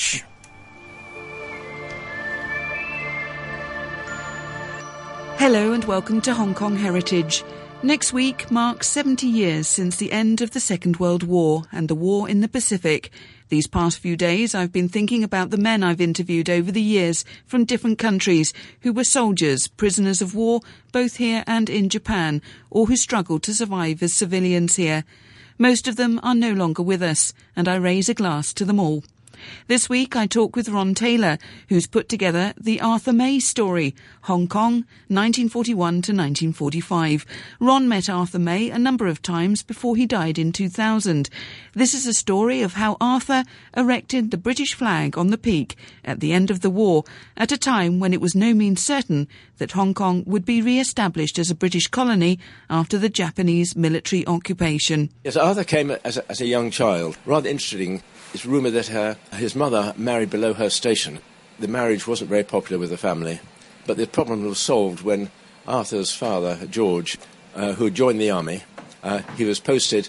much. Hello and welcome to Hong Kong Heritage. Next week marks 70 years since the end of the Second World War and the war in the Pacific. These past few days I've been thinking about the men I've interviewed over the years from different countries who were soldiers, prisoners of war, both here and in Japan, or who struggled to survive as civilians here. Most of them are no longer with us, and I raise a glass to them all. This week I talk with Ron Taylor, who's put together the Arthur May story, Hong Kong, 1941 to 1945. Ron met Arthur May a number of times before he died in 2000. This is a story of how Arthur erected the British flag on the peak at the end of the war, at a time when it was no means certain that Hong Kong would be re-established as a British colony after the Japanese military occupation. Yes, Arthur came as a young child. Rather interesting. It's rumoured that his mother married below her station. The marriage wasn't very popular with the family, but the problem was solved when Arthur's father, George, who had joined the army, he was posted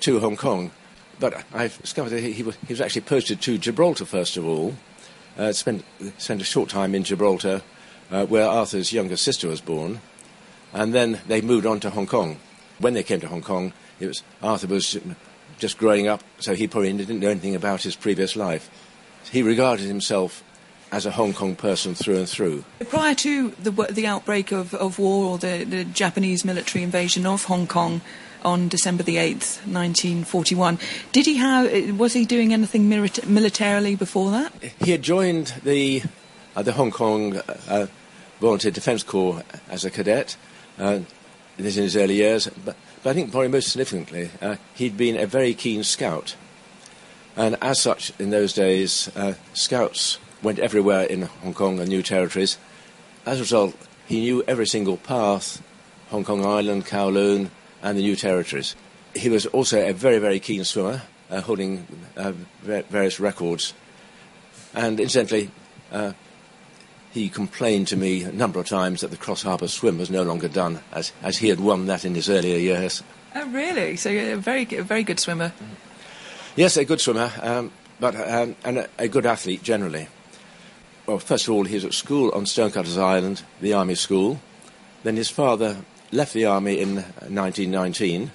to Hong Kong. But I've discovered that he was actually posted to Gibraltar, first of all, spent a short time in Gibraltar, where Arthur's younger sister was born, and then they moved on to Hong Kong. When they came to Hong Kong, Arthur was just growing up, so he probably didn't know anything about his previous life. He regarded himself as a Hong Kong person through and through. Prior to the outbreak of war, or the Japanese military invasion of Hong Kong on December the 8th, 1941, was he doing anything militarily before that? He had joined the Hong Kong Volunteer Defence Corps as a cadet. This in his early years, but I think probably most significantly, he'd been a very keen scout. And as such, in those days, scouts went everywhere in Hong Kong and new territories. As a result, he knew every single path, Hong Kong Island, Kowloon, and the new territories. He was also a very, very keen swimmer, holding various records. And incidentally, he complained to me a number of times that the cross-harbour swim was no longer done, as he had won that in his earlier years. Oh, really? So you're a very good swimmer. Yes, a good swimmer, and a good athlete generally. Well, first of all, he was at school on Stonecutters Island, the army school. Then his father left the army in 1919,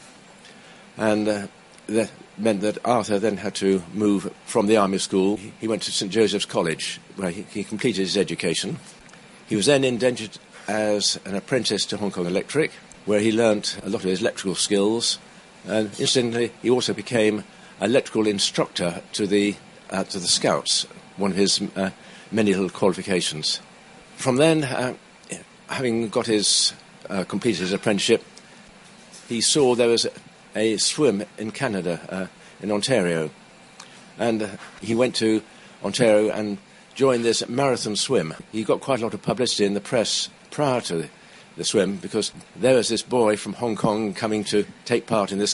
and that meant that Arthur then had to move from the army school. He went to St. Joseph's College, where he completed his education. He was then indentured as an apprentice to Hong Kong Electric, where he learnt a lot of his electrical skills. And incidentally, he also became electrical instructor to the Scouts, one of his many little qualifications. From then, having got completed his apprenticeship, he saw there was a swim in Canada, in Ontario. And he went to Ontario and joined this marathon swim. He got quite a lot of publicity in the press prior to the swim, because there was this boy from Hong Kong coming to take part in this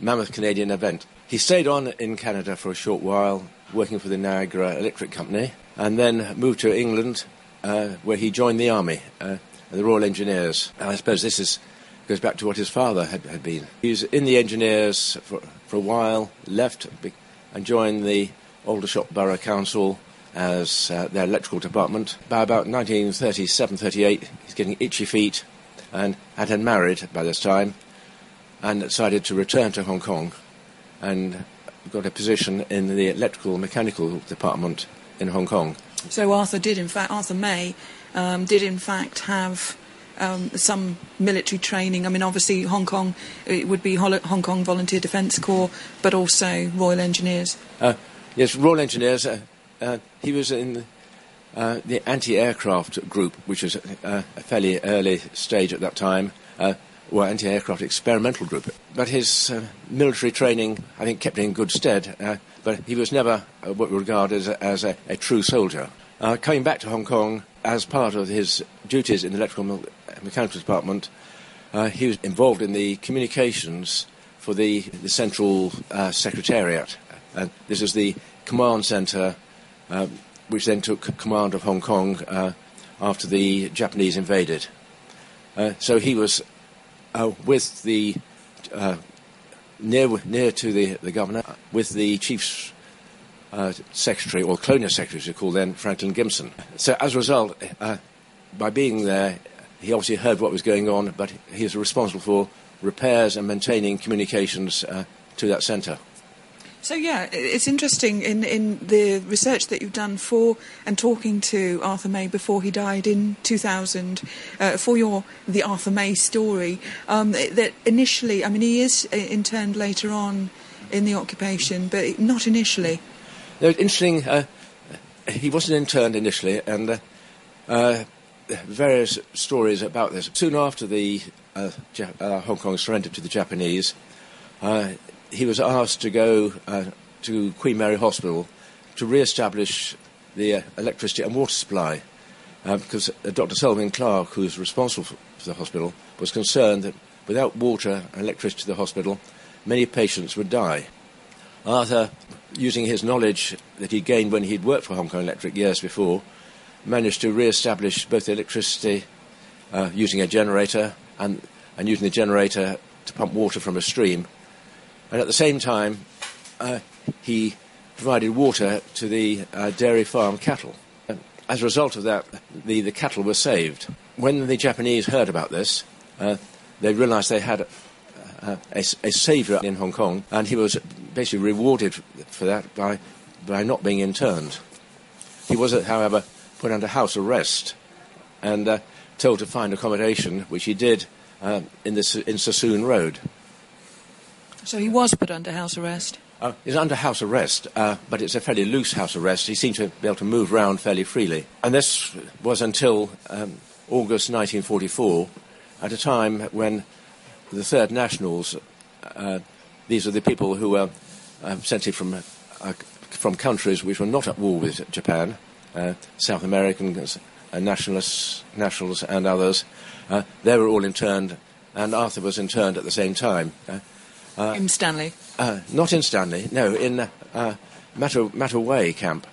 mammoth Canadian event. He stayed on in Canada for a short while, working for the Niagara Electric Company, and then moved to England, where he joined the Army, the Royal Engineers. And I suppose this goes back to what his father had been. He was in the Engineers for a while, left and joined the Aldershot Borough Council as their electrical department. By about 1937-38, he's getting itchy feet and had married by this time, and decided to return to Hong Kong and got a position in the electrical mechanical department in Hong Kong. So Arthur May did in fact have some military training. I mean, obviously Hong Kong, it would be Hong Kong Volunteer Defence Corps, but also Royal Engineers. Yes, Royal Engineers. He was in the anti-aircraft group, which was a fairly early stage at that time, anti-aircraft experimental group. But his military training, I think, kept him in good stead, but he was never what we regard as a true soldier. Coming back to Hong Kong, as part of his duties in the electrical mechanical department, he was involved in the communications for the central secretariat. And this is the command centre, which then took command of Hong Kong after the Japanese invaded. So he was with the near to the governor, with the chiefs secretary, or colonial secretary, as you call then, Franklin Gimson. So as a result, by being there, he obviously heard what was going on, but he was responsible for repairs and maintaining communications to that centre. So, yeah, it's interesting in the research that you've done for and talking to Arthur May before he died in 2000 for the Arthur May story, that initially, I mean, he is interned later on in the occupation, but not initially. No, it's interesting. He wasn't interned initially, and various stories about this. Soon after the Hong Kong surrendered to the Japanese, he was asked to go to Queen Mary Hospital to re-establish the electricity and water supply because Dr. Selwyn Clark, who was responsible for the hospital, was concerned that without water and electricity to the hospital, many patients would die. Arthur, using his knowledge that he gained when he'd worked for Hong Kong Electric years before, managed to re-establish both the electricity using a generator and using the generator to pump water from a stream. And at the same time, he provided water to the Dairy Farm cattle. And as a result of that, the cattle were saved. When the Japanese heard about this, they realised they had a saviour in Hong Kong, and he was basically rewarded for that by not being interned. He was, however, put under house arrest and told to find accommodation, which he did in Sassoon Road. So he was put under house arrest? He's under house arrest, but it's a fairly loose house arrest. He seemed to be able to move around fairly freely. And this was until August 1944, at a time when the Third Nationals, these are the people who were sent from countries which were not at war with Japan, South Americans, nationals and others, they were all interned, and Arthur was interned at the same time. In Stanley? Not in Stanley, no, in Ma Tau Wai camp,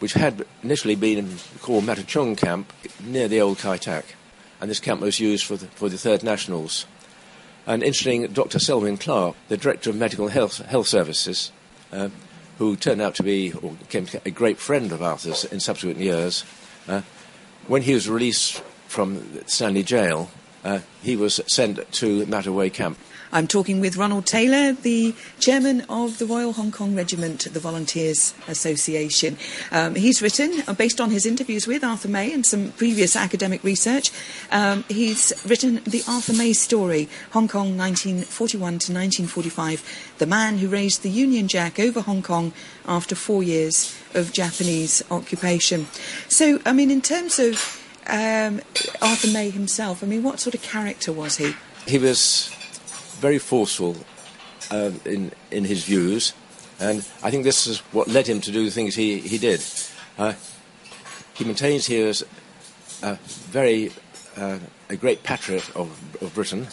which had initially been called Ma Tau Chung camp, near the old Kai Tak. And this camp was used for the Third Nationals. And interesting, Dr. Selwyn Clark, the Director of Medical Health Services, who turned out to be, or became a great friend of Arthur's in subsequent years, when he was released from Stanley Jail, he was sent to Ma Tau Wai camp. I'm talking with Ronald Taylor, the chairman of the Royal Hong Kong Regiment, the Volunteers Association. He's written, based on his interviews with Arthur May and some previous academic research, he's written The Arthur May Story, Hong Kong 1941 to 1945, the man who raised the Union Jack over Hong Kong after 4 years of Japanese occupation. So, I mean, in terms of Arthur May himself, I mean, what sort of character was he? He was very forceful in his views, and I think this is what led him to do the things he did. He maintains he was a great patriot of Britain,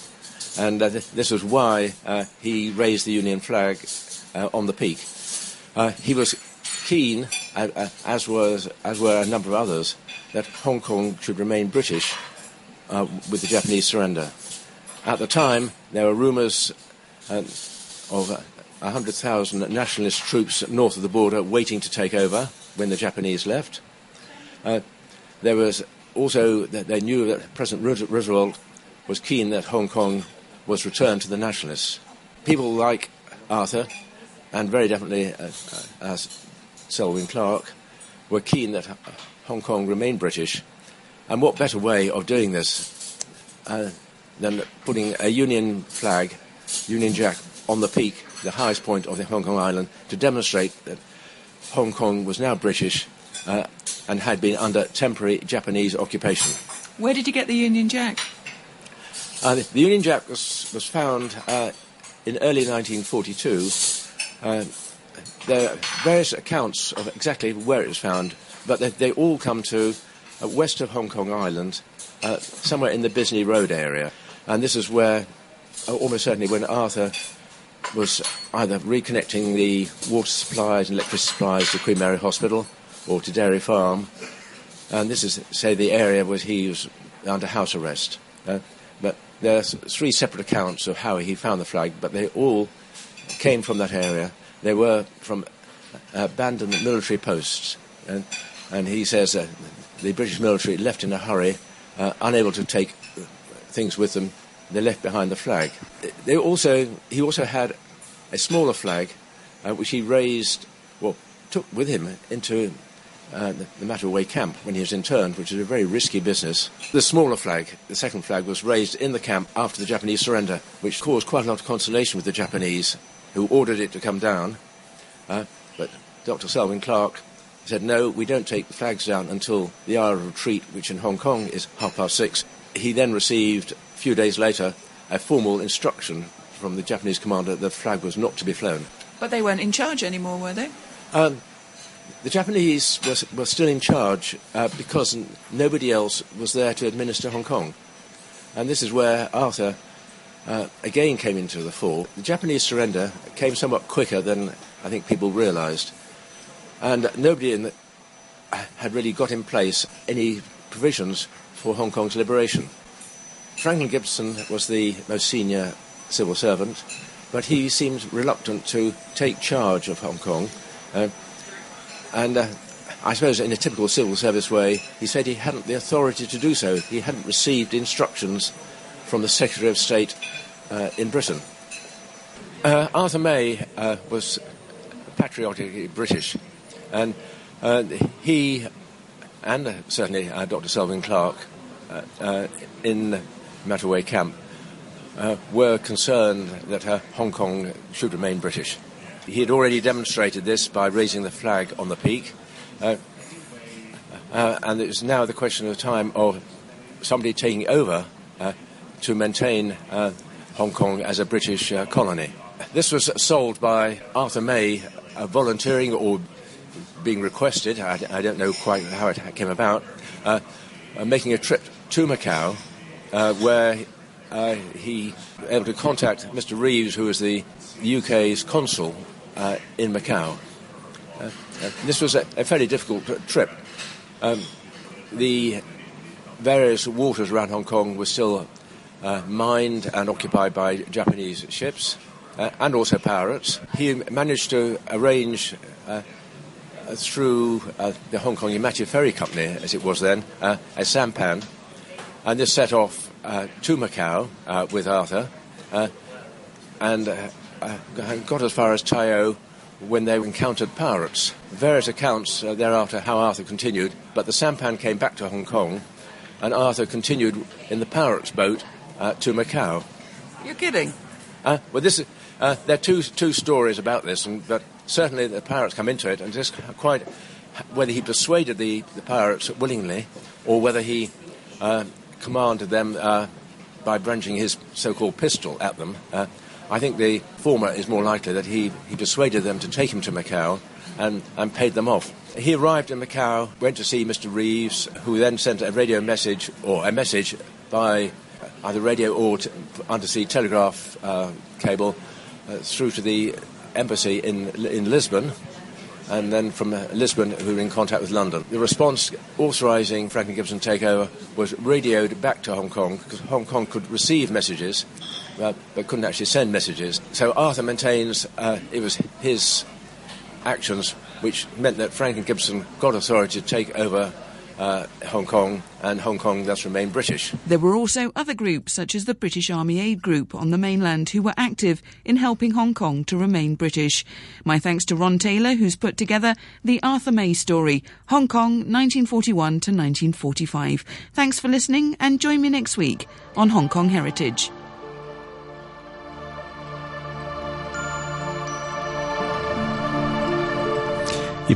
and this was why he raised the Union flag on the peak. He was keen, as were a number of others, that Hong Kong should remain British with the Japanese surrender. At the time, there were rumours of 100,000 nationalist troops north of the border waiting to take over when the Japanese left. There was also that they knew that President Roosevelt was keen that Hong Kong was returned to the nationalists. People like Arthur, and very definitely Selwyn Clark, were keen that Hong Kong remain British. And what better way of doing this than putting a Union flag, Union Jack, on the peak, the highest point of the Hong Kong Island, to demonstrate that Hong Kong was now British and had been under temporary Japanese occupation. Where did you get the Union Jack? The Union Jack was found in early 1942. There are various accounts of exactly where it was found, but they all come to west of Hong Kong Island, somewhere in the Bisney Road area. And this is where, almost certainly when Arthur was either reconnecting the water supplies and electricity supplies to Queen Mary Hospital or to Dairy Farm, and this is, say, the area where he was under house arrest. But there are three separate accounts of how he found the flag, but they all came from that area. They were from abandoned military posts. And he says the British military left in a hurry, unable to take things with them. They left behind the flag. He also had a smaller flag, which he took with him into the Ma Tau Wai camp when he was interned, which is a very risky business. The smaller flag, the second flag, was raised in the camp after the Japanese surrender, which caused quite a lot of consternation with the Japanese, who ordered it to come down. But Dr. Selwyn Clark said, no, we don't take the flags down until the hour of retreat, which in Hong Kong is 6:30. He then received, a few days later, a formal instruction from the Japanese commander that the flag was not to be flown. But they weren't in charge anymore, were they? The Japanese were still in charge because nobody else was there to administer Hong Kong. And this is where Arthur again came into the fore. The Japanese surrender came somewhat quicker than I think people realised. And nobody had really got in place any provisions for Hong Kong's liberation. Franklin Gimson was the most senior civil servant, but he seemed reluctant to take charge of Hong Kong. And I suppose in a typical civil service way, he said he hadn't the authority to do so. He hadn't received instructions from the Secretary of State in Britain. Arthur May was patriotically British, and he and certainly Dr. Selwyn Clark in Ma Tau Wai camp were concerned that Hong Kong should remain British. He had already demonstrated this by raising the flag on the peak, and it was now the question of time of somebody taking over to maintain Hong Kong as a British colony. This was solved by Arthur May volunteering or being requested, I don't know quite how it came about, making a trip to Macau where he was able to contact Mr. Reeves, who was the UK's consul in Macau. This was a fairly difficult trip. The various waters around Hong Kong were still mined and occupied by Japanese ships and also pirates. He managed to arrange through the Hong Kong Imachi Ferry Company, as it was then, a sampan, and this set off to Macau with Arthur and got as far as Tai O when they encountered pirates. Various accounts thereafter how Arthur continued, but the sampan came back to Hong Kong and Arthur continued in the pirates' boat to Macau. You're kidding? Well, this is, there are two stories about this, but certainly the pirates come into it, and just quite whether he persuaded the pirates willingly or whether he commanded them by branching his so-called pistol at them. I think the former is more likely, that he persuaded them to take him to Macau and paid them off. He arrived in Macau, went to see Mr. Reeves, who then sent a radio message, or a message by either radio or undersea telegraph cable through to the embassy in Lisbon, and then from Lisbon, who were in contact with London. The response authorising Franklin Gimson takeover was radioed back to Hong Kong, because Hong Kong could receive messages but couldn't actually send messages. So Arthur maintains it was his actions which meant that Franklin Gimson got authority to take over Hong Kong, and Hong Kong thus remained British. There were also other groups, such as the British Army Aid Group on the mainland, who were active in helping Hong Kong to remain British. My thanks to Ron Taylor, who's put together the Arthur May story, Hong Kong 1941 to 1945. Thanks for listening, and join me next week on Hong Kong Heritage.